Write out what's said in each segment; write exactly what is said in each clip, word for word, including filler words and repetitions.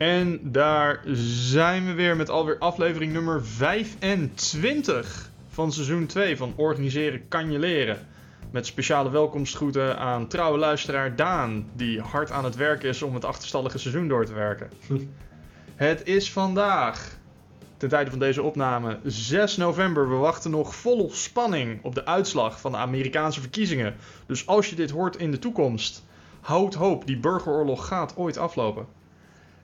En daar zijn we weer met alweer aflevering nummer vijfentwintig van seizoen twee van Organiseren kan je leren. Met speciale welkomstgroeten aan trouwe luisteraar Daan, die hard aan het werk is om het achterstallige seizoen door te werken. Het is vandaag, ten tijde van deze opname, zes november. We wachten nog vol spanning op de uitslag van de Amerikaanse verkiezingen. Dus als je dit hoort in de toekomst, houd hoop, die burgeroorlog gaat ooit aflopen.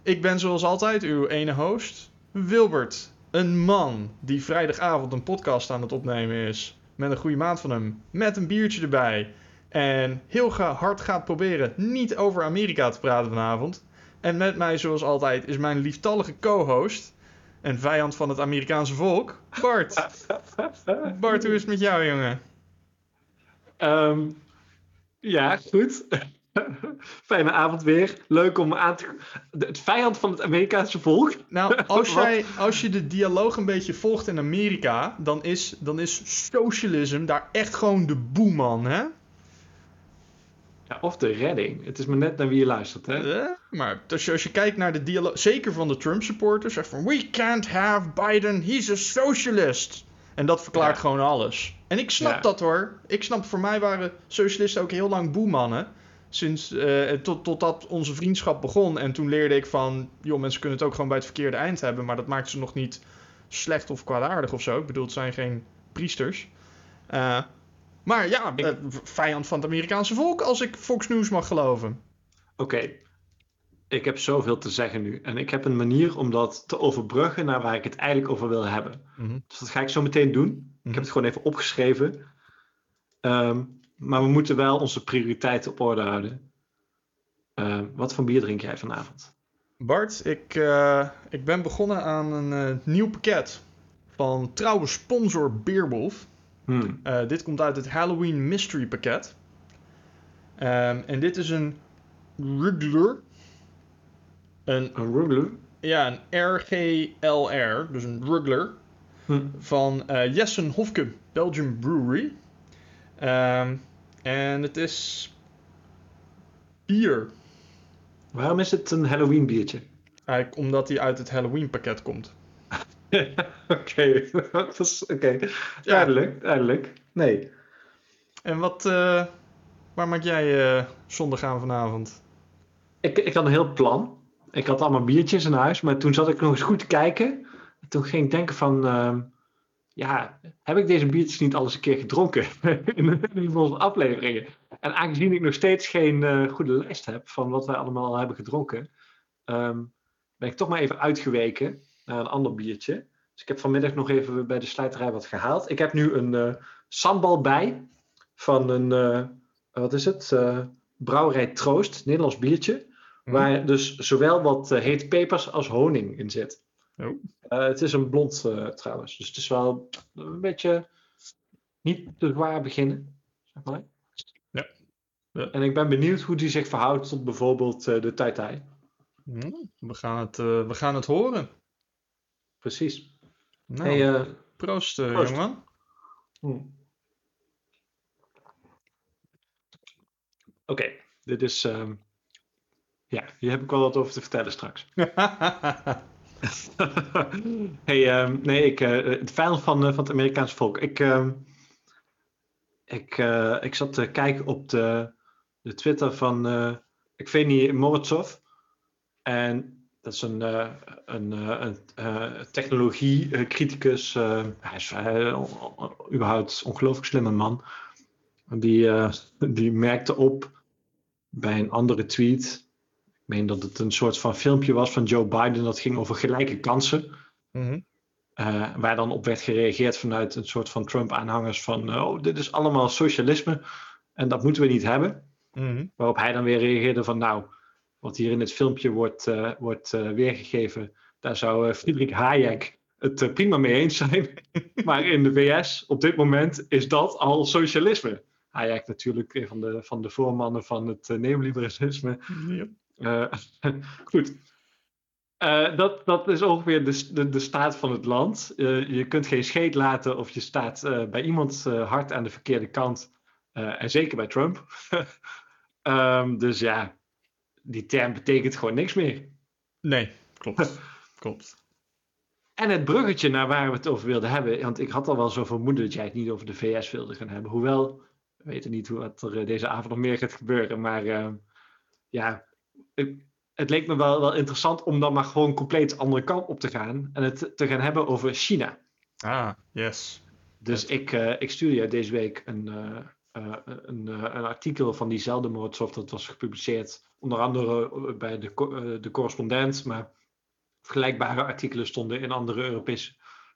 Ik ben zoals altijd uw ene host, Wilbert. Een man die vrijdagavond een podcast aan het opnemen is. Met een goede maat van hem. Met een biertje erbij. En heel hard gaat proberen niet over Amerika te praten vanavond. En met mij zoals altijd is mijn lieftallige co-host. En vijand van het Amerikaanse volk, Bart. Bart, hoe is het met jou, jongen? Um, ja, goed. Fijne avond weer. Leuk om aan te... Het vijand van het Amerikaanse volk. Nou, als, jij, als je de dialoog een beetje volgt in Amerika, dan is, dan is socialisme daar echt gewoon de boeman, hè? Ja, of de redding. Het is maar net naar wie je luistert, hè? Uh, maar als je, als je kijkt naar de dialoog, zeker van de Trump-supporters, zegt van, we can't have Biden, he's a socialist. En dat verklaart ja. gewoon alles. En ik snap ja. dat, hoor. Ik snap, voor mij waren socialisten ook heel lang boemannen. Sinds, uh, tot, totdat onze vriendschap begon. En toen leerde ik van, joh, mensen kunnen het ook gewoon bij het verkeerde eind hebben. Maar dat maakt ze nog niet slecht of kwaadaardig of zo. Ik bedoel, het zijn geen priesters. Uh, maar ja, ik... uh, vijand van het Amerikaanse volk, als ik Fox News mag geloven. Oké, okay. Ik heb zoveel te zeggen nu. En ik heb een manier om dat te overbruggen naar waar ik het eigenlijk over wil hebben. Mm-hmm. Dus dat ga ik zo meteen doen. Mm-hmm. Ik heb het gewoon even opgeschreven. Um, Maar we moeten wel onze prioriteiten op orde houden. Uh, wat voor bier drink jij vanavond? Bart, ik, uh, ik ben begonnen aan een uh, nieuw pakket van trouwe sponsor Beerwolf. Hmm. Uh, dit komt uit het Halloween Mystery pakket. Um, en dit is een Ruggler. Een, een Ruggler? Ja, een R G L R. Dus een Ruggler. Hmm. Van uh, Jessenhofke, Belgian Brewery. Um, en het is bier. Waarom is het een Halloween biertje? Eigenlijk omdat hij uit het Halloween pakket komt. Oké, dat is oké. Duidelijk, duidelijk. Nee. En wat, uh, waar maak jij uh, zondag aan vanavond? Ik, ik had een heel plan. Ik had allemaal biertjes in huis, maar toen zat ik nog eens goed te kijken. Toen ging ik denken van... Uh, Ja, heb ik deze biertjes niet al eens een keer gedronken in, in onze afleveringen? En aangezien ik nog steeds geen uh, goede lijst heb van wat wij allemaal al hebben gedronken, um, ben ik toch maar even uitgeweken naar een ander biertje. Dus ik heb vanmiddag nog even bij de slijterij wat gehaald. Ik heb nu een uh, sambal bij van een, uh, wat is het, uh, Brouwerij Troost, een Nederlands biertje. Mm. Waar dus zowel wat uh, heet pepers als honing in zit. Oh. Uh, het is een blond uh, trouwens, dus het is wel een beetje niet te zwaar beginnen, zeg maar. Ja. Ja. En ik ben benieuwd hoe die zich verhoudt tot bijvoorbeeld uh, de tai-tai. Mm, we, gaan het, uh, we gaan het horen. Precies. Nou, hey, uh, proost, uh, proost, jongen. Mm. Oké, okay. Dit is... Um... Ja, hier heb ik wel wat over te vertellen straks. hey, um, nee, ik, uh, het vijand van, uh, van het Amerikaanse volk. Ik, uh, ik, uh, ik zat te kijken op de, de Twitter van, uh, ik weet niet, Morozov. En dat is een, uh, een, uh, een uh, technologie-criticus. Uh, hij is uh, überhaupt ongelooflijk slimme man. Die, uh, die merkte op bij een andere tweet... Ik meen dat het een soort van filmpje was van Joe Biden. Dat ging over gelijke kansen. Mm-hmm. Uh, waar dan op werd gereageerd vanuit een soort van Trump-aanhangers. Van oh, dit is allemaal socialisme. En dat moeten we niet hebben. Mm-hmm. Waarop hij dan weer reageerde van nou. Wat hier in het filmpje wordt, uh, wordt uh, weergegeven. Daar zou uh, Friedrich Hayek het uh, prima mee eens zijn. Maar in de V S op dit moment is dat al socialisme. Hayek natuurlijk een van de, van de voormannen van het uh, neoliberalisme. Yep. Uh, goed, uh, dat, dat is ongeveer de, de, de staat van het land. Uh, je kunt geen scheet laten of je staat uh, bij iemand uh, hard aan de verkeerde kant. Uh, en zeker bij Trump. um, dus ja, die term betekent gewoon niks meer. Nee, klopt. klopt. En het bruggetje naar waar we het over wilden hebben, want ik had al wel zo vermoeden dat jij het niet over de V S wilde gaan hebben. Hoewel, we weten niet wat er deze avond nog meer gaat gebeuren, maar uh, ja, ik, het leek me wel, wel interessant om dan maar gewoon compleet de andere kant op te gaan en het te gaan hebben over China. Ah, yes. Dus yes. Ik, uh, ik stuurde jou deze week een, uh, uh, een, uh, een artikel van diezelfde Morozov, dat was gepubliceerd onder andere bij de, uh, de Correspondent, maar vergelijkbare artikelen stonden in andere Europese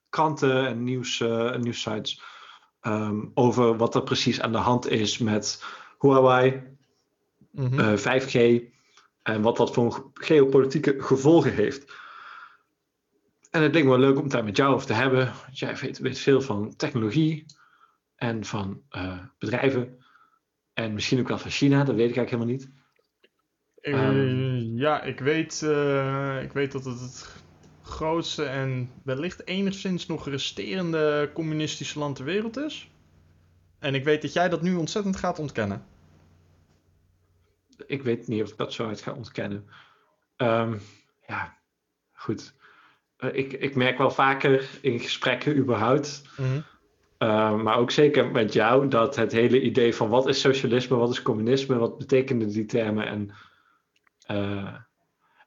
kranten en nieuws, uh, nieuwssites um, over wat er precies aan de hand is met Huawei, mm-hmm. uh, vijf G en wat dat voor geopolitieke gevolgen heeft. En het leek me wel leuk om het daar met jou over te hebben, want jij weet, weet veel van technologie en van uh, bedrijven en misschien ook wel van China, dat weet ik eigenlijk helemaal niet. Um, ja, ik weet, uh, ik weet dat het het grootste en wellicht enigszins nog resterende communistische land ter wereld is. En ik weet dat jij dat nu ontzettend gaat ontkennen. Ik weet niet of ik dat zo uit ga ontkennen. Um, ja, goed. Uh, ik, ik merk wel vaker in gesprekken überhaupt, mm-hmm. uh, maar ook zeker met jou, dat het hele idee van wat is socialisme, wat is communisme, wat betekenen die termen en... Uh,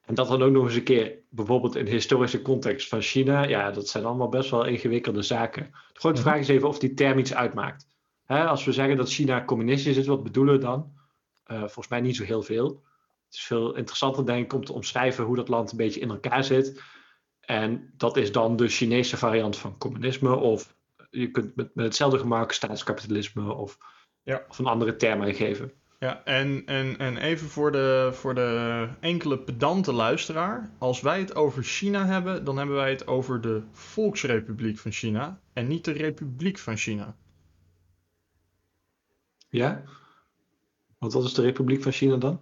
en dat dan ook nog eens een keer, bijvoorbeeld in de historische context van China, ja, dat zijn allemaal best wel ingewikkelde zaken. De grote mm-hmm. vraag is even of die term iets uitmaakt. Hè, als we zeggen dat China communistisch is, wat bedoelen we dan? Uh, volgens mij niet zo heel veel. Het is veel interessanter, denk ik, om te omschrijven hoe dat land een beetje in elkaar zit. En dat is dan de Chinese variant van communisme, of je kunt met, met hetzelfde gemak staatskapitalisme of, ja. of een andere term aangeven. Ja, en, en, en even voor de, voor de enkele pedante luisteraar. Als wij het over China hebben, dan hebben wij het over de Volksrepubliek van China en niet de Republiek van China. Ja? Want wat is de Republiek van China dan?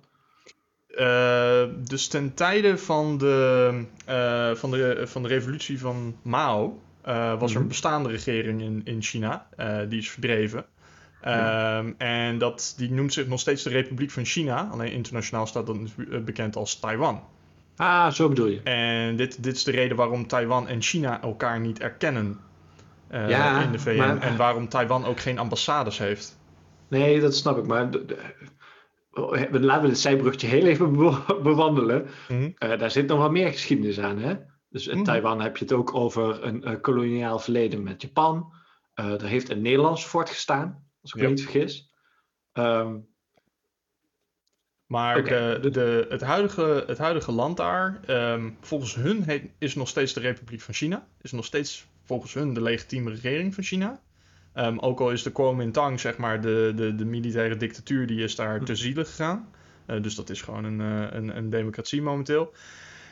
Uh, dus ten tijde van de, uh, van de, van de revolutie van Mao uh, was mm. er een bestaande regering in, in China. Uh, die is verdreven. Ja. Um, en dat, die noemt zich nog steeds de Republiek van China. Alleen internationaal staat dat bekend als Taiwan. Ah, zo bedoel je. En dit, dit is de reden waarom Taiwan en China elkaar niet erkennen uh, ja, in de V N. Maar, en waarom Taiwan ook geen ambassades heeft. Nee, dat snap ik. Maar de, de, laten we dit zijbrugje heel even be- bewandelen. Mm-hmm. Uh, daar zit nog wel meer geschiedenis aan. Hè? Dus in mm-hmm. Taiwan heb je het ook over een uh, koloniaal verleden met Japan. Uh, daar heeft een Nederlands fort gestaan. Als ik me yep. niet vergis. Um, maar okay. de, de, het, huidige, het huidige land daar, um, volgens hun heet, is nog steeds de Republiek van China. Is nog steeds volgens hun de legitieme regering van China. Um, ook al is de Kuomintang, zeg maar, de, de, de militaire dictatuur, die is daar hm. te ziele gegaan. Uh, dus dat is gewoon een, een, een democratie momenteel.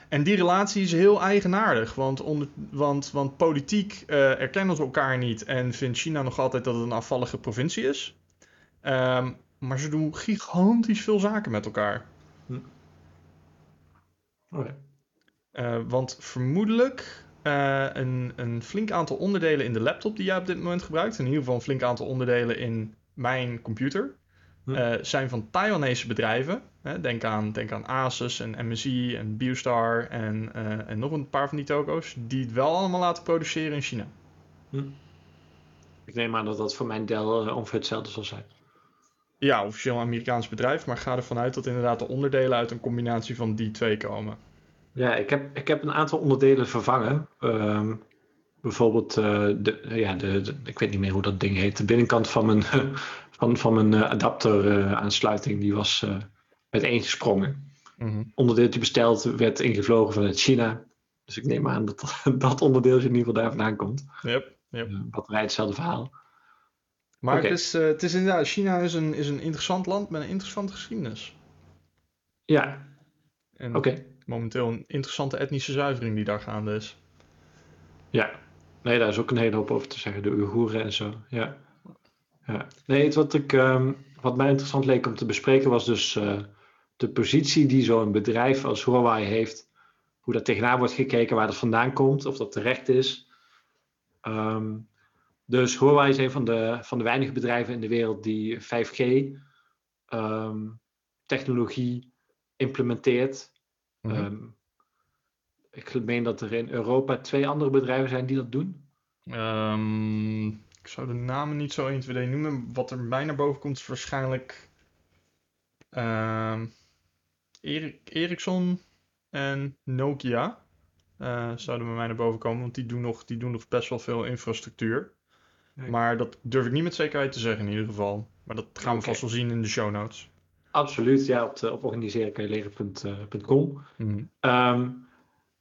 En die relatie is heel eigenaardig, want, onder, want, want politiek uh, erkennen ze elkaar niet en vindt China nog altijd dat het een afvallige provincie is. Um, maar ze doen gigantisch veel zaken met elkaar. Hm. Okay. Uh, want vermoedelijk uh, een, een flink aantal onderdelen in de laptop die jij op dit moment gebruikt, in ieder geval een flink aantal onderdelen in mijn computer, hm. uh, zijn van Taiwanese bedrijven. Denk aan, denk aan Asus en M S I en Biostar en, uh, en nog een paar van die toko's die het wel allemaal laten produceren in China. Hm. Ik neem aan dat dat voor mijn Dell uh, ongeveer hetzelfde zal zijn. Ja, officieel een Amerikaans bedrijf, maar ga ervan uit dat inderdaad de onderdelen uit een combinatie van die twee komen. Ja, ik heb, ik heb een aantal onderdelen vervangen. Um, bijvoorbeeld, uh, de, ja, de, de, ik weet niet meer hoe dat ding heet, de binnenkant van mijn, van, van mijn uh, adapter uh, aansluiting, die was... Uh, met één gesprongen. Mm-hmm. Onderdeeltje besteld werd ingevlogen vanuit China. Dus ik neem aan dat dat onderdeeltje in ieder geval daar vandaan komt. Yep, yep. Uh, batterij, hetzelfde verhaal. Maar okay. het, is, uh, het is inderdaad, China is een, is een interessant land met een interessante geschiedenis. Ja. En okay. momenteel een interessante etnische zuivering die daar gaande is. Ja. Nee, daar is ook een hele hoop over te zeggen. De Oeigoeren en zo. Ja. ja. Nee, het wat ik... Um, wat mij interessant leek om te bespreken was dus... Uh, de positie die zo'n bedrijf als Huawei heeft, hoe dat tegenaan wordt gekeken, waar dat vandaan komt, of dat terecht is. Um, dus Huawei is een van de, van de weinige bedrijven in de wereld die vijf G um, technologie implementeert. Mm-hmm. Um, Ik meen dat er in Europa twee andere bedrijven zijn die dat doen. Um, ik zou de namen niet zo één twee drie noemen. Wat er mij naar boven komt is waarschijnlijk uh, Ericsson en Nokia. Uh, zouden bij mij naar boven komen, want die doen nog, die doen nog best wel veel infrastructuur. Nee. Maar dat durf ik niet met zekerheid te zeggen in ieder geval. Maar dat gaan we okay. vast wel zien in de show notes. Absoluut, ja, op, op organiseren kan je leren punt com. Mm-hmm. Um,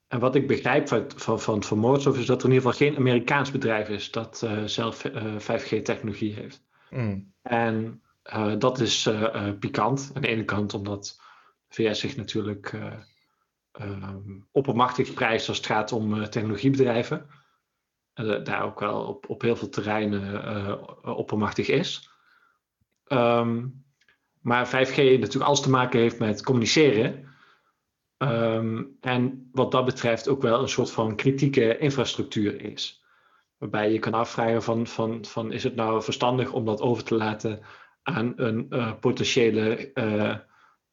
en wat ik begrijp van, van, van, van Morozov is dat er in ieder geval geen Amerikaans bedrijf is dat uh, zelf uh, vijf G-technologie heeft. Mm. En uh, dat is uh, uh, pikant. Aan de ene kant omdat de V S zich natuurlijk uh, uh, oppermachtig prijst als het gaat om uh, technologiebedrijven. Uh, daar ook wel op, op heel veel terreinen uh, oppermachtig is. Um, maar vijf G natuurlijk alles te maken heeft met communiceren. Um, en wat dat betreft ook wel een soort van kritieke infrastructuur is. Waarbij je kan afvragen van, van, van is het nou verstandig om dat over te laten aan een uh, potentiële uh,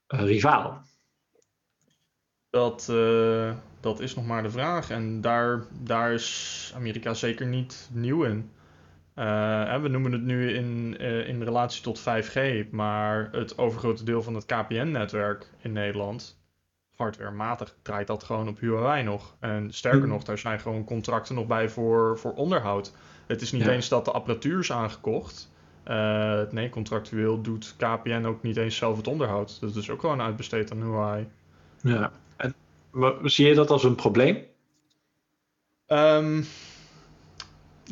rivaal? Dat, uh, dat is nog maar de vraag. En daar, daar is Amerika zeker niet nieuw in. Uh, we noemen het nu in, uh, in relatie tot vijf G, maar het overgrote deel van het K P N-netwerk in Nederland, hardwarematig, draait dat gewoon op Huawei nog. En sterker nog, daar zijn gewoon contracten nog bij voor, voor onderhoud. Het is niet ja. eens dat de apparatuur is aangekocht. Uh, nee, contractueel doet K P N ook niet eens zelf het onderhoud. Dat is ook gewoon uitbesteed aan Huawei. Ja. En, maar, zie je dat als een probleem? Um,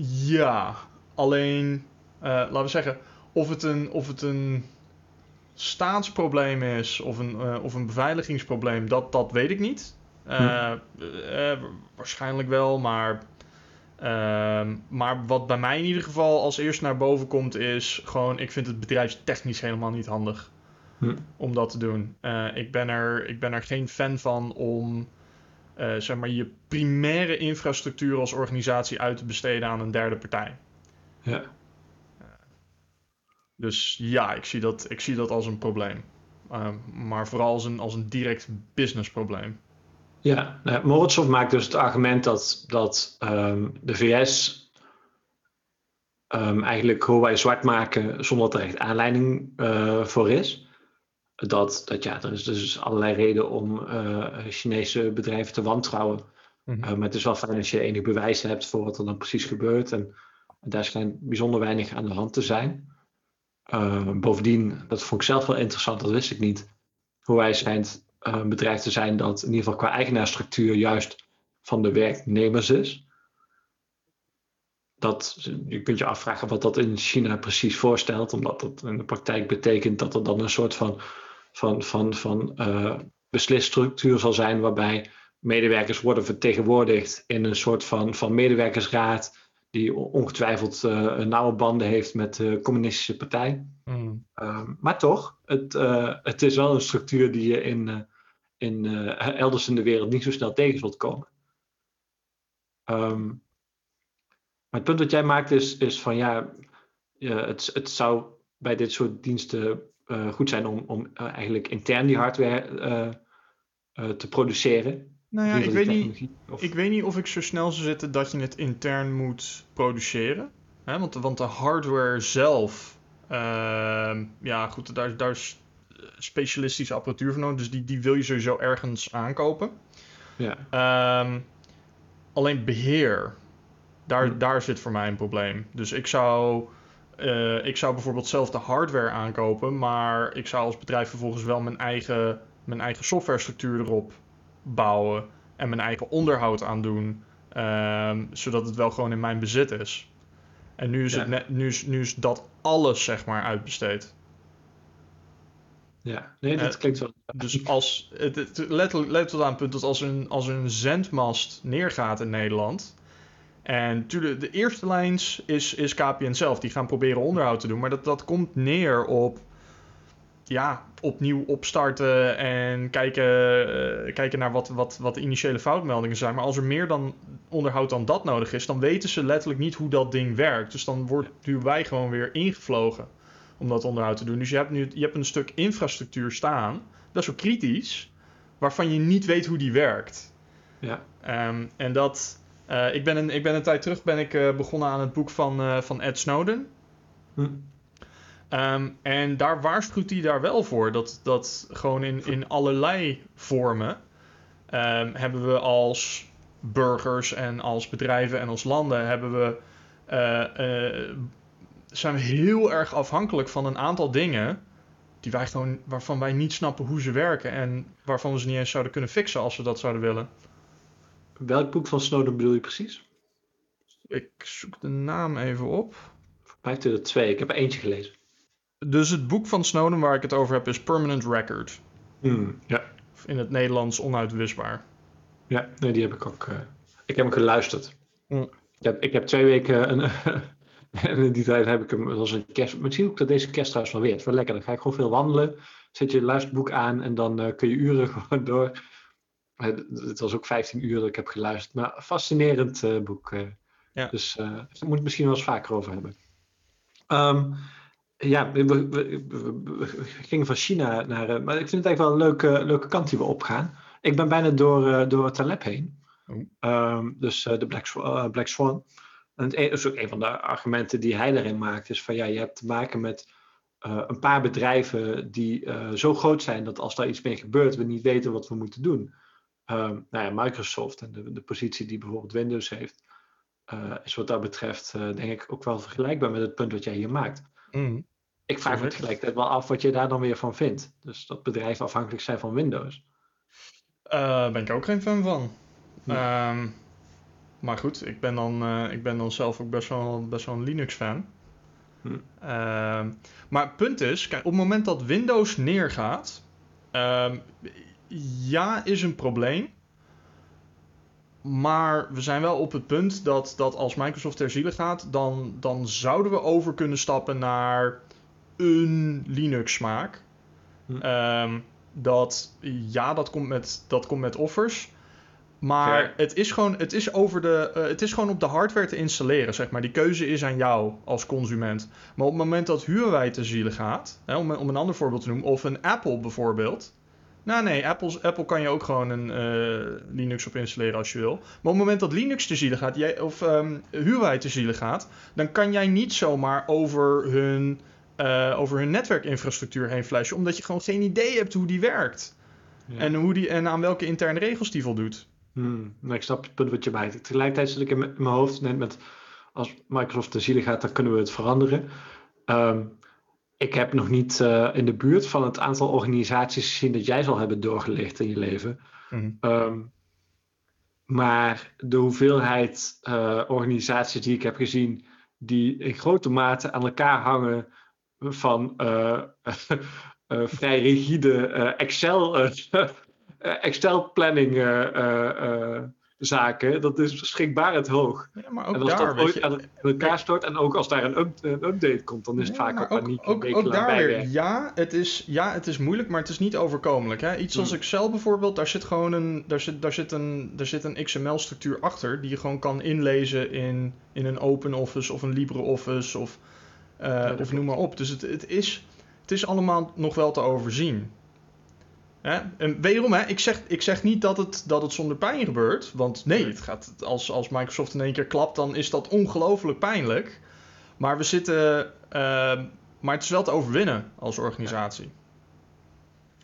ja... Alleen, uh, laten we zeggen, of het een, of het een staatsprobleem is of een, uh, of een beveiligingsprobleem, dat, dat weet ik niet. Uh, hm. uh, uh, waarschijnlijk wel, maar, uh, maar wat bij mij in ieder geval als eerste naar boven komt is gewoon, ik vind het bedrijfstechnisch helemaal niet handig hm. om dat te doen. Uh, ik ben er, ik ben er geen fan van om... Uh, zeg maar je primaire infrastructuur als organisatie uit te besteden aan een derde partij. Ja. Uh, dus ja, ik zie dat, ik zie dat als een probleem. Uh, maar vooral als een, als een direct businessprobleem. Ja, nou, Morozov maakt dus het argument dat, dat um, de V S um, eigenlijk Huawei zwart maken zonder dat er echt aanleiding uh, voor is. Dat, dat ja, er is dus allerlei reden om uh, Chinese bedrijven te wantrouwen. Mm-hmm. Uh, maar het is wel fijn als je enig bewijs hebt voor wat er dan precies gebeurt. En daar schijnt bijzonder weinig aan de hand te zijn. Uh, bovendien, dat vond ik zelf wel interessant, dat wist ik niet. Huawei schijnt uh, een bedrijf te zijn dat in ieder geval qua eigenaarstructuur juist van de werknemers is. Dat, je kunt je afvragen wat dat in China precies voorstelt, omdat dat in de praktijk betekent dat er dan een soort van, van, van, van uh, beslisstructuur zal zijn waarbij medewerkers worden vertegenwoordigd in een soort van, van medewerkersraad die ongetwijfeld uh, nauwe banden heeft met de communistische partij. Mm. Uh, maar toch, het, uh, het is wel een structuur die je in, uh, in, uh, elders in de wereld niet zo snel tegen zult komen. Um, Maar het punt dat jij maakt is, is van ja, het, het zou bij dit soort diensten uh, goed zijn om, om uh, eigenlijk intern die hardware uh, uh, te produceren. Nou ja, ik weet, niet, of... ik weet niet of ik zo snel zou zitten dat je het intern moet produceren. Hè? Want, want de hardware zelf, uh, ja goed, daar, daar is specialistische apparatuur voor nodig. Dus die, die wil je sowieso ergens aankopen. Ja. Um, alleen beheer. Daar, daar zit voor mij een probleem. Dus ik zou, uh, ik zou bijvoorbeeld zelf de hardware aankopen, maar ik zou als bedrijf vervolgens wel mijn eigen, mijn eigen softwarestructuur erop bouwen en mijn eigen onderhoud aan doen, um, zodat het wel gewoon in mijn bezit is. En nu is, ja. het net, nu is, nu is dat alles zeg maar uitbesteed. Ja, nee, dat klinkt wel. Uh, dus als, het, het, let, let tot aan het punt dat als een, als een zendmast neergaat in Nederland. En natuurlijk, de eerste lijns is, is K P N zelf. Die gaan proberen onderhoud te doen. Maar dat, dat komt neer op... Ja, opnieuw opstarten en kijken, uh, kijken naar wat, wat, wat de initiële foutmeldingen zijn. Maar als er meer dan onderhoud dan dat nodig is, dan weten ze letterlijk niet hoe dat ding werkt. Dus dan wordt Huawei gewoon weer ingevlogen om dat onderhoud te doen. Dus je hebt nu je hebt een stuk infrastructuur staan, dat is ook kritisch, waarvan je niet weet hoe die werkt. Ja. Um, en dat... Uh, ik, ben een, ik ben een tijd terug ben ik, uh, begonnen aan het boek van, uh, van Ed Snowden. Hm. Um, en daar waarschuwt hij daar wel voor. Dat, dat gewoon in, in allerlei vormen... Um, hebben we als burgers en als bedrijven en als landen... Hebben we, uh, uh, zijn we heel erg afhankelijk van een aantal dingen... Die wij gewoon, waarvan wij niet snappen hoe ze werken... en waarvan we ze niet eens zouden kunnen fixen als we dat zouden willen. Welk boek van Snowden bedoel je precies? Ik zoek de naam even op. Voor mij heeft hij er twee, ik heb er eentje gelezen. Dus het boek van Snowden waar ik het over heb is Permanent Record. Hmm, ja. In het Nederlands onuitwisbaar. Ja, nee, die heb ik ook. Uh, ik heb hem geluisterd. Hmm. Ik, heb, ik heb twee weken... Een, En in die tijd heb ik hem als een kerst... Misschien ook dat deze kerst trouwens wel weer. Het is wel lekker. Dan ga ik gewoon veel wandelen. Zet je luisterboek aan en dan uh, kun je uren gewoon door. Het was ook vijftien uur dat ik heb geluisterd. Maar fascinerend uh, boek. Uh. Ja. Dus uh, daar moet ik misschien wel eens vaker over hebben. Um, ja, we, we, we, we gingen van China naar... Uh, maar ik vind het eigenlijk wel een leuke, leuke kant die we opgaan. Ik ben bijna door, uh, door Taleb heen. Oh. Um, dus uh, de Black, uh, Black Swan... En het is ook een van de argumenten die hij daarin maakt, is van ja, je hebt te maken met uh, een paar bedrijven die uh, zo groot zijn dat als daar iets mee gebeurt, we niet weten wat we moeten doen. Uh, nou ja, Microsoft en de, de positie die bijvoorbeeld Windows heeft, uh, is wat dat betreft uh, denk ik ook wel vergelijkbaar met het punt wat jij hier maakt. Mm. Ik vraag me tegelijkertijd wel af wat je daar dan weer van vindt. Dus dat bedrijven afhankelijk zijn van Windows. Daar uh, ben ik ook geen fan van. Ja. Um... Maar goed, ik ben dan, uh, ik ben dan zelf ook best wel, best wel een Linux-fan. Hm. Uh, maar het punt is, kijk, op het moment dat Windows neergaat... Uh, ja, is een probleem. Maar we zijn wel op het punt dat, dat als Microsoft ter ziele gaat... Dan, dan zouden we over kunnen stappen naar een Linux-smaak. Hm. Uh, dat, ja, dat komt met, dat komt met offers... Maar ja. het, is gewoon, het, is over de, uh, het is gewoon op de hardware te installeren, zeg maar. Die keuze is aan jou als consument. Maar op het moment dat Huawei ter ziele gaat, hè, om, om een ander voorbeeld te noemen, of een Apple bijvoorbeeld. Nou nee, Apple, Apple kan je ook gewoon een uh, Linux op installeren als je wil. Maar op het moment dat Linux ter ziele gaat, jij, of um, Huawei ter ziele gaat, dan kan jij niet zomaar over hun, uh, over hun netwerkinfrastructuur heen flashen, omdat je gewoon geen idee hebt hoe die werkt. Ja. En, hoe die, en aan welke interne regels die voldoet. Hmm, nou, ik snap het punt wat je maakt. Tegelijkertijd zit ik in mijn hoofd net met... als Microsoft ter ziele gaat, dan kunnen we het veranderen. Um, ik heb nog niet uh, in de buurt van het aantal organisaties gezien... dat jij zal hebben doorgelicht in je leven. Mm-hmm. Um, maar de hoeveelheid uh, organisaties die ik heb gezien... die in grote mate aan elkaar hangen van uh, uh, vrij rigide uh, Excel... Uh, Excel-planning uh, uh, uh, zaken, dat is beschikbaar het hoog. Ja, maar ook en als daar, dat ooit je, aan elkaar stort en ook als daar een, up, een update komt, dan is het ja, vaak ook paniek. Ook, ook, ook daar weer, ja het, is, ja, het is moeilijk, maar het is niet overkomelijk. Hè? Iets als Excel bijvoorbeeld, daar zit gewoon een, daar zit, daar zit een, daar zit een X M L-structuur achter, die je gewoon kan inlezen in, in een OpenOffice of een LibreOffice of, uh, ja, of noem maar op. Dus het, het, is, het is allemaal nog wel te overzien. Hè? En wederom, hè, ik, zeg, ik zeg niet dat het, dat het zonder pijn gebeurt. Want nee, het gaat, als, als Microsoft in één keer klapt, dan is dat ongelooflijk pijnlijk. Maar we zitten. Uh, maar het is wel te overwinnen als organisatie.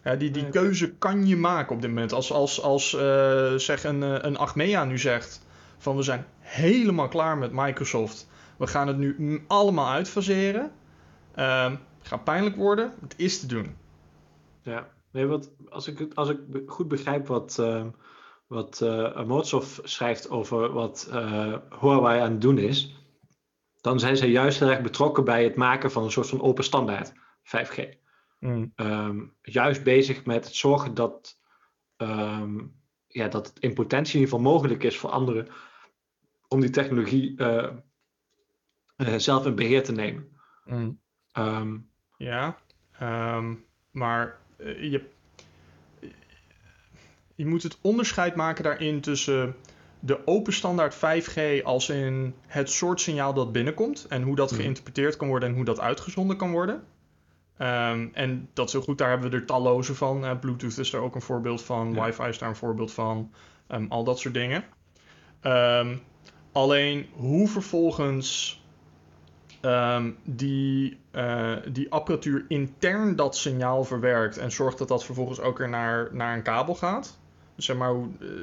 Ja. Ja, die, die keuze kan je maken op dit moment. Als, als, als uh, zeg een, een Achmea nu zegt: van we zijn helemaal klaar met Microsoft. We gaan het nu allemaal uitfaseren. Uh, het gaat pijnlijk worden. Het is te doen. Ja. Nee, want als ik, als ik goed begrijp wat, uh, wat uh, Morozov schrijft over wat uh, Huawei aan het doen is, dan zijn ze juist heel erg betrokken bij het maken van een soort van open standaard vijf G. Mm. Um, juist bezig met het zorgen dat, um, ja, dat het in potentie in ieder geval mogelijk is voor anderen om die technologie uh, uh, zelf in beheer te nemen. Mm. Um, ja, um, maar... Je, je moet het onderscheid maken daarin tussen de open standaard vijf G als in het soort signaal dat binnenkomt en hoe dat geïnterpreteerd kan worden en hoe dat uitgezonden kan worden. Um, en dat is heel goed, daar hebben we er talloze van. Uh, Bluetooth is daar ook een voorbeeld van, ja. Wi-Fi is daar een voorbeeld van. Um, al dat soort dingen. Um, alleen hoe vervolgens um, die, uh, die apparatuur intern dat signaal verwerkt en zorgt dat dat vervolgens ook weer naar, naar een kabel gaat. Zeg maar,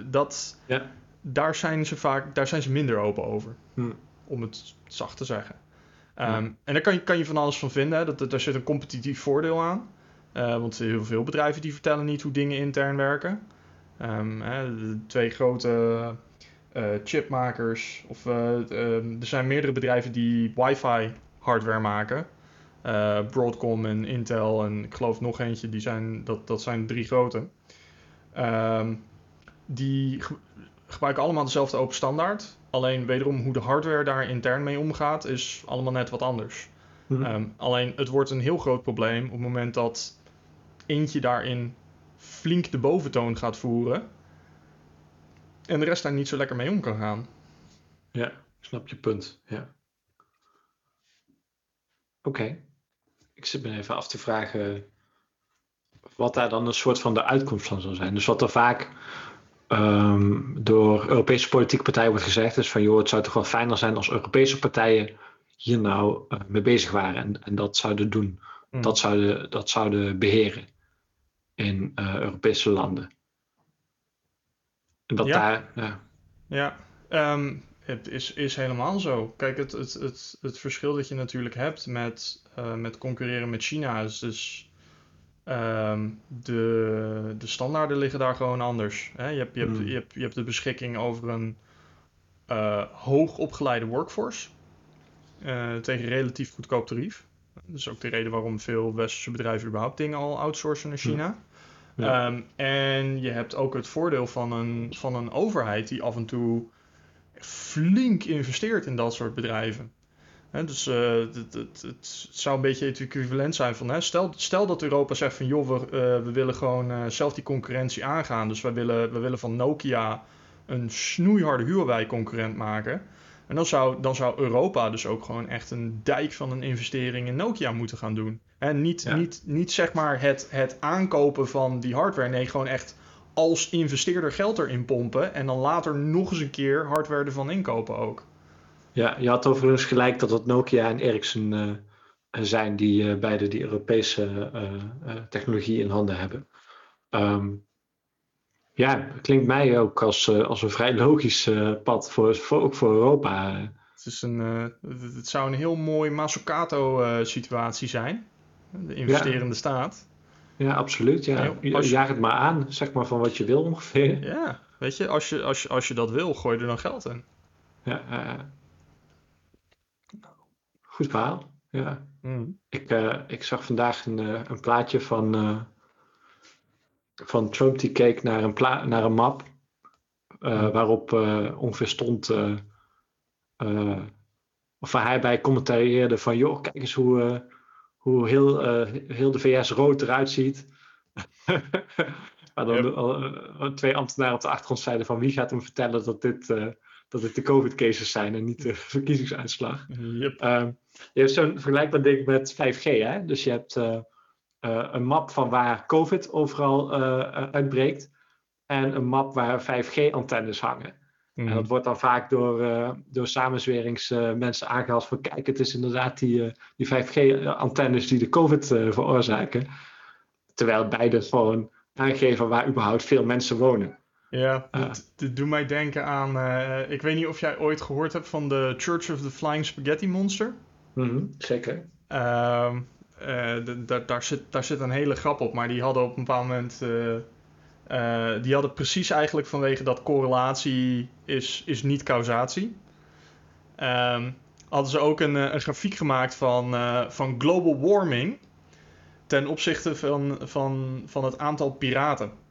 dat, ja. daar zijn ze vaak, daar zijn ze minder open over. Hm. Om het zacht te zeggen. Um, ja. En daar kan je, kan je van alles van vinden. Hè? Dat, dat, daar zit een competitief voordeel aan. Uh, want heel veel bedrijven die vertellen niet hoe dingen intern werken. Um, hè, de twee grote uh, chipmakers. Of, uh, um, er zijn meerdere bedrijven die wifi hardware maken. Uh, Broadcom en Intel en ik geloof nog eentje. Die zijn, dat, dat zijn drie grote. Um, die ge- gebruiken allemaal dezelfde open standaard. Alleen wederom hoe de hardware daar intern mee omgaat is allemaal net wat anders. Mm-hmm. Um, alleen het wordt een heel groot probleem op het moment dat eentje daarin flink de boventoon gaat voeren en de rest daar niet zo lekker mee om kan gaan. Ja, snap je punt. Ja. Oké. Okay. Ik zit me even af te vragen wat daar dan een soort van de uitkomst van zou zijn. Dus wat er vaak um, door Europese politieke partijen wordt gezegd is van joh, het zou toch wel fijner zijn als Europese partijen hier nou uh, mee bezig waren en, en dat zouden doen. Mm. Dat, zouden, dat zouden beheren in uh, Europese landen. En dat ja. daar... Ja, ja. Um, het is, is helemaal zo. Kijk, het, het, het, het verschil dat je natuurlijk hebt met, uh, met concurreren met China is dus... Um, de, de standaarden liggen daar gewoon anders. Hè? Je, hebt, je, hebt, je, hebt, je hebt de beschikking over een uh, hoog opgeleide workforce uh, tegen relatief goedkoop tarief. Dat is ook de reden waarom veel westerse bedrijven überhaupt dingen al outsourcen naar China. Ja. Um, en je hebt ook het voordeel van een, van een overheid die af en toe flink investeert in dat soort bedrijven. He, dus uh, het, het, het zou een beetje het equivalent zijn van... Hè, stel, stel dat Europa zegt van... joh, we, uh, we willen gewoon uh, zelf die concurrentie aangaan. Dus wij willen, wij willen van Nokia een snoeiharde Huawei-concurrent maken. En dan zou, dan zou Europa dus ook gewoon echt een dijk van een investering in Nokia moeten gaan doen. En niet, ja. niet, niet zeg maar het, het aankopen van die hardware. Nee, gewoon echt als investeerder geld erin pompen. En dan later nog eens een keer hardware ervan inkopen ook. Ja, je had overigens gelijk dat het Nokia en Ericsson uh, zijn die uh, beide die Europese uh, uh, technologie in handen hebben. Um, ja, klinkt mij ook als, uh, als een vrij logisch uh, pad, voor, voor, ook voor Europa. Het, is een, uh, het zou een heel mooi Mazzucato uh, situatie zijn, de investerende ja. staat. Ja, absoluut. Ja. Ja, als je... Jaag het maar aan, zeg maar van wat je wil ongeveer. Ja, weet je, als je, als je, als je dat wil, gooi er dan geld in. Ja, uh, goed verhaal, ja. Mm. Ik, uh, ik zag vandaag een, uh, een plaatje van, uh, van Trump die keek naar een, pla- naar een map uh, mm. waarop uh, ongeveer stond, uh, uh, of waar hij bij commentarieerde van, joh, kijk eens hoe, uh, hoe heel, uh, heel de V S rood eruit ziet. Maar dan yep. uh, twee ambtenaren op de achtergrond zeiden van, wie gaat hem vertellen dat dit... Uh, dat het de COVID-cases zijn en niet de verkiezingsuitslag. Yep. Uh, je hebt zo'n vergelijkbaar ding met vijf G. Hè? Dus je hebt uh, uh, een map van waar COVID overal uh, uitbreekt. En een map waar vijf G-antennes hangen. Mm. En dat wordt dan vaak door, uh, door samenzweringsmensen uh, aangehaald van... kijk, het is inderdaad die, uh, die vijf G-antennes die de COVID uh, veroorzaken. Terwijl beide gewoon aangeven waar überhaupt veel mensen wonen. Ja, dit, dit doet mij denken aan... Uh, ik weet niet of jij ooit gehoord hebt van de Church of the Flying Spaghetti Monster. Mm-hmm, zeker. Uh, uh, d- d- daar, zit, daar zit een hele grap op, maar die hadden op een bepaald moment... Uh, uh, die hadden precies eigenlijk vanwege dat correlatie is, is niet causatie. Uh, hadden ze ook een, een grafiek gemaakt van, uh, van global warming... ten opzichte van, van, van het aantal piraten.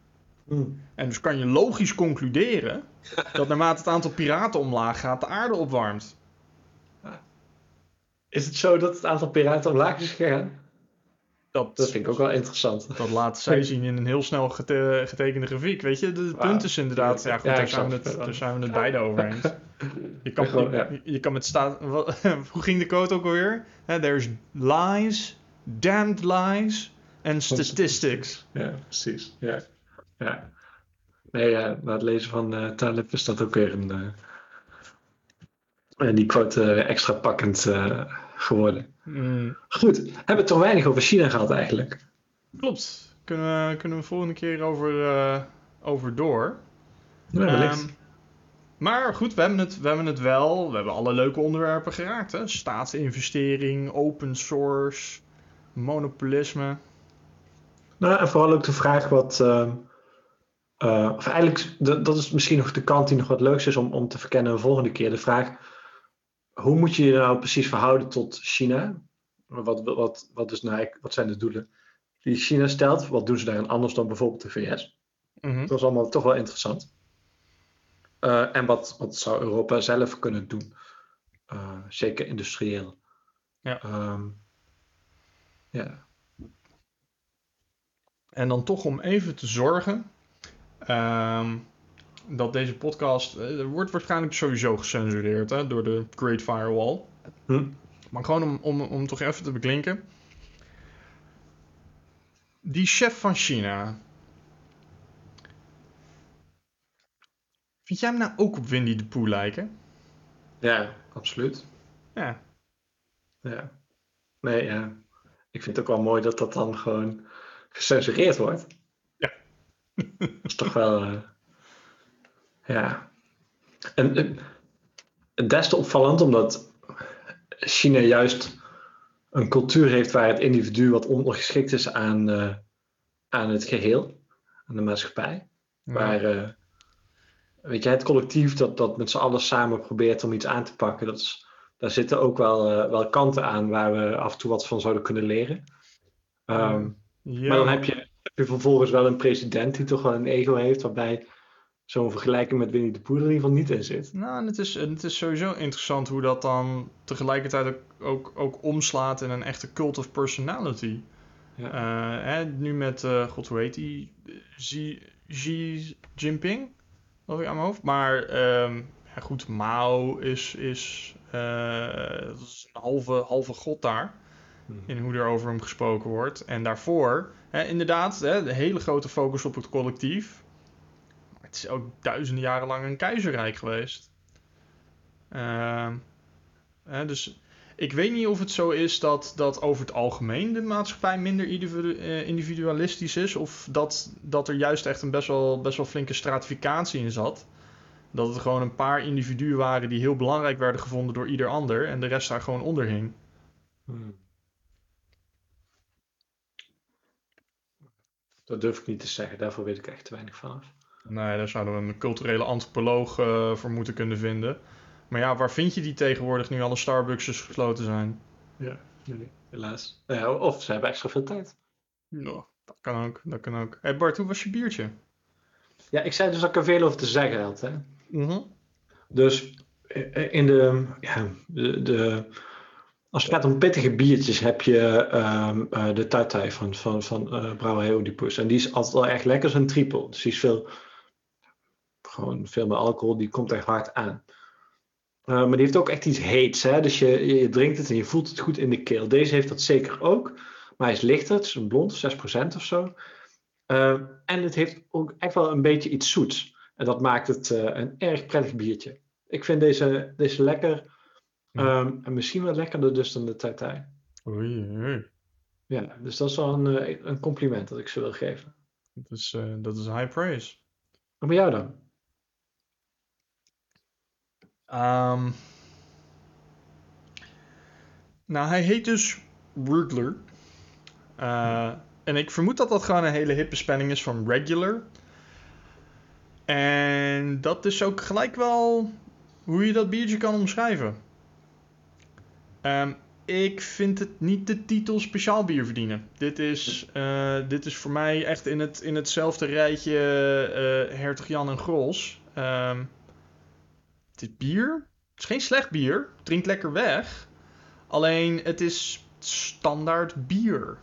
Mm. En dus kan je logisch concluderen dat naarmate het aantal piraten omlaag gaat, de aarde opwarmt. Is het zo dat het aantal piraten omlaag is gegaan? Dat, dat vind ik ook wel interessant. Dat laten zij zien in een heel snel gete- getekende grafiek. Weet je, het wow. punt is inderdaad... Ja, goed, ja, daar, zijn het, daar zijn we het beide over eens. Je kan, gewoon, je, ja. je kan met staat... Hoe ging de quote ook alweer? There's lies, damned lies, and statistics. Ja, precies. Ja. Ja, Nee, ja, na het lezen van uh, Taleb is dat ook weer een uh, die quote uh, extra pakkend uh, geworden. Mm. Goed, hebben we het toch weinig over China gehad eigenlijk? Klopt, kunnen we, kunnen we volgende keer over, uh, over door. Ja, um, maar goed, we hebben, het, we hebben het wel, we hebben alle leuke onderwerpen geraakt. Hè? Staatsinvestering, open source, monopolisme. Nou, en vooral ook de vraag wat... Uh, Uh, of eigenlijk, dat is misschien nog de kant die nog wat leuks is om, om te verkennen de volgende keer. De vraag, hoe moet je je nou precies verhouden tot China? Wat, wat, wat, is nou, wat zijn de doelen die China stelt? Wat doen ze daarin anders dan bijvoorbeeld de V S? Mm-hmm. Dat was allemaal toch wel interessant. Uh, en wat, wat zou Europa zelf kunnen doen? Uh, zeker industrieel. Ja. Um, yeah. En dan toch om even te zorgen... Um, dat deze podcast uh, wordt waarschijnlijk sowieso gecensureerd, hè, door de Great Firewall. Hm? Maar gewoon om, om, om toch even te beklinken. Die chef van China. Vind jij hem nou ook op Winnie de Pooh lijken? Ja, absoluut. Ja. Ja. Nee, ja. Ik vind het ook wel mooi dat dat dan gewoon gecensureerd wordt. Dat is toch wel... Uh, ja. En uh, des te opvallend, omdat China juist een cultuur heeft waar het individu wat ondergeschikt is aan, uh, aan het geheel, aan de maatschappij. Ja. Waar, uh, weet je, het collectief dat, dat met z'n allen samen probeert om iets aan te pakken, dat is, daar zitten ook wel, uh, wel kanten aan waar we af en toe wat van zouden kunnen leren. Um, ja. Maar dan heb je... heb je vervolgens wel een president die toch wel een ego heeft, waarbij zo'n vergelijking met Winnie de Pooh er in ieder geval niet in zit. Nou, en het is, het is sowieso interessant hoe dat dan tegelijkertijd ook, ook, ook omslaat in een echte cult of personality. Ja. Uh, hè, nu met, uh, god hoe heet die, Xi, Xi Jinping, dat ik aan mijn hoofd. Maar um, ja, goed, Mao is, is, uh, dat is een halve, halve god daar. In hoe er over hem gesproken wordt. En daarvoor, hè, inderdaad, hè, de hele grote focus op het collectief. Maar het is ook duizenden jaren lang een keizerrijk geweest. Uh, hè, dus ik weet niet of het zo is dat, dat over het algemeen de maatschappij minder individualistisch is. Of dat, dat er juist echt een best wel, best wel flinke stratificatie in zat. Dat het gewoon een paar individuen waren die heel belangrijk werden gevonden door ieder ander. En de rest daar gewoon onder hing. Hmm. Dat durf ik niet te zeggen, daarvoor weet ik echt te weinig vanaf. Nee, daar zouden we een culturele antropoloog uh, voor moeten kunnen vinden. Maar ja, waar vind je die tegenwoordig nu alle Starbucks gesloten zijn? Ja, nee, helaas. Ja, of ze hebben extra veel tijd. No, dat kan ook, dat kan ook. Hé hey Bart, hoe was je biertje? Ja, ik zei dus dat ik er veel over te zeggen had. Hè? Mm-hmm. Dus in de, ja, de, de... Als het gaat om pittige biertjes heb je um, uh, de tartai van, van, van uh, Brouwerij Troost. En die is altijd wel echt lekker, zo'n triple. Dus die is veel, gewoon veel meer alcohol, die komt echt hard aan. Uh, maar die heeft ook echt iets heets. Hè? Dus je, je drinkt het en je voelt het goed in de keel. Deze heeft dat zeker ook. Maar hij is lichter, het is een blond, zes procent of zo. Uh, en het heeft ook echt wel een beetje iets zoets. En dat maakt het uh, een erg prettig biertje. Ik vind deze, deze lekker... Um, en misschien wel lekkerder dus dan de Taitai. Oei, oei. Ja, dus dat is wel een, een compliment dat ik ze wil geven. Dat is, uh, dat is high praise. Wat bij jou dan? Um, nou, hij heet dus Rudler. Uh, ja. En ik vermoed dat dat gewoon een hele hippe spanning is van regular. En dat is ook gelijk wel hoe je dat biertje kan omschrijven. Um, ik vind het niet de titel speciaal bier verdienen. Dit is, uh, dit is voor mij echt in, het, in hetzelfde rijtje uh, Hertog Jan en Grols. Um, dit bier, het is geen slecht bier, drinkt lekker weg. Alleen het is standaard bier.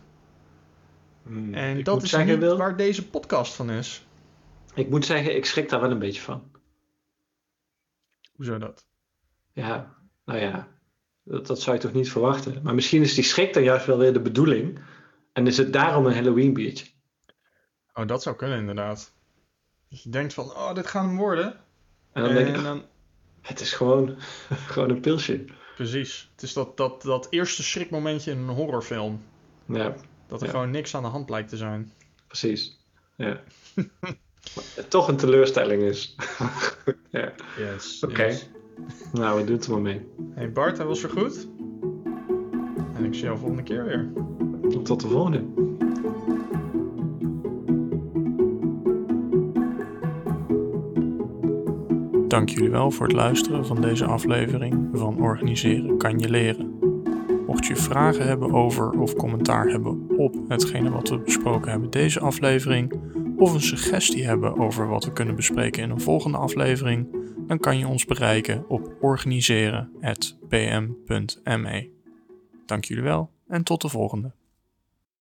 Hmm, en dat is zeggen, niet Wil, waar deze podcast van is. Ik moet zeggen, ik schrik daar wel een beetje van. Hoezo dat? Ja, nou ja. Dat, dat zou je toch niet verwachten. Maar misschien is die schrik dan juist wel weer de bedoeling. En is het daarom een Halloween biertje. Oh, dat zou kunnen inderdaad. Dus je denkt van, oh, dit gaan hem worden. En dan en denk ik, dan... het is gewoon, gewoon een pilsje. Precies. Het is dat, dat, dat eerste schrikmomentje in een horrorfilm. Ja. Dat er ja. gewoon niks aan de hand blijkt te zijn. Precies. Ja. Maar het toch een teleurstelling is. ja. Yes. Oké. Okay. Yes. Nou, we doen het er maar mee. Hey Bart, dat was weer goed. En ik zie jou volgende keer weer. Tot de volgende. Dank jullie wel voor het luisteren van deze aflevering van Organiseren kan je leren. Mocht je vragen hebben over of commentaar hebben op hetgene wat we besproken hebben deze aflevering, of een suggestie hebben over wat we kunnen bespreken in een volgende aflevering, dan kan je ons bereiken op organiseren apenstaartje p m punt m e. Dank jullie wel en tot de volgende.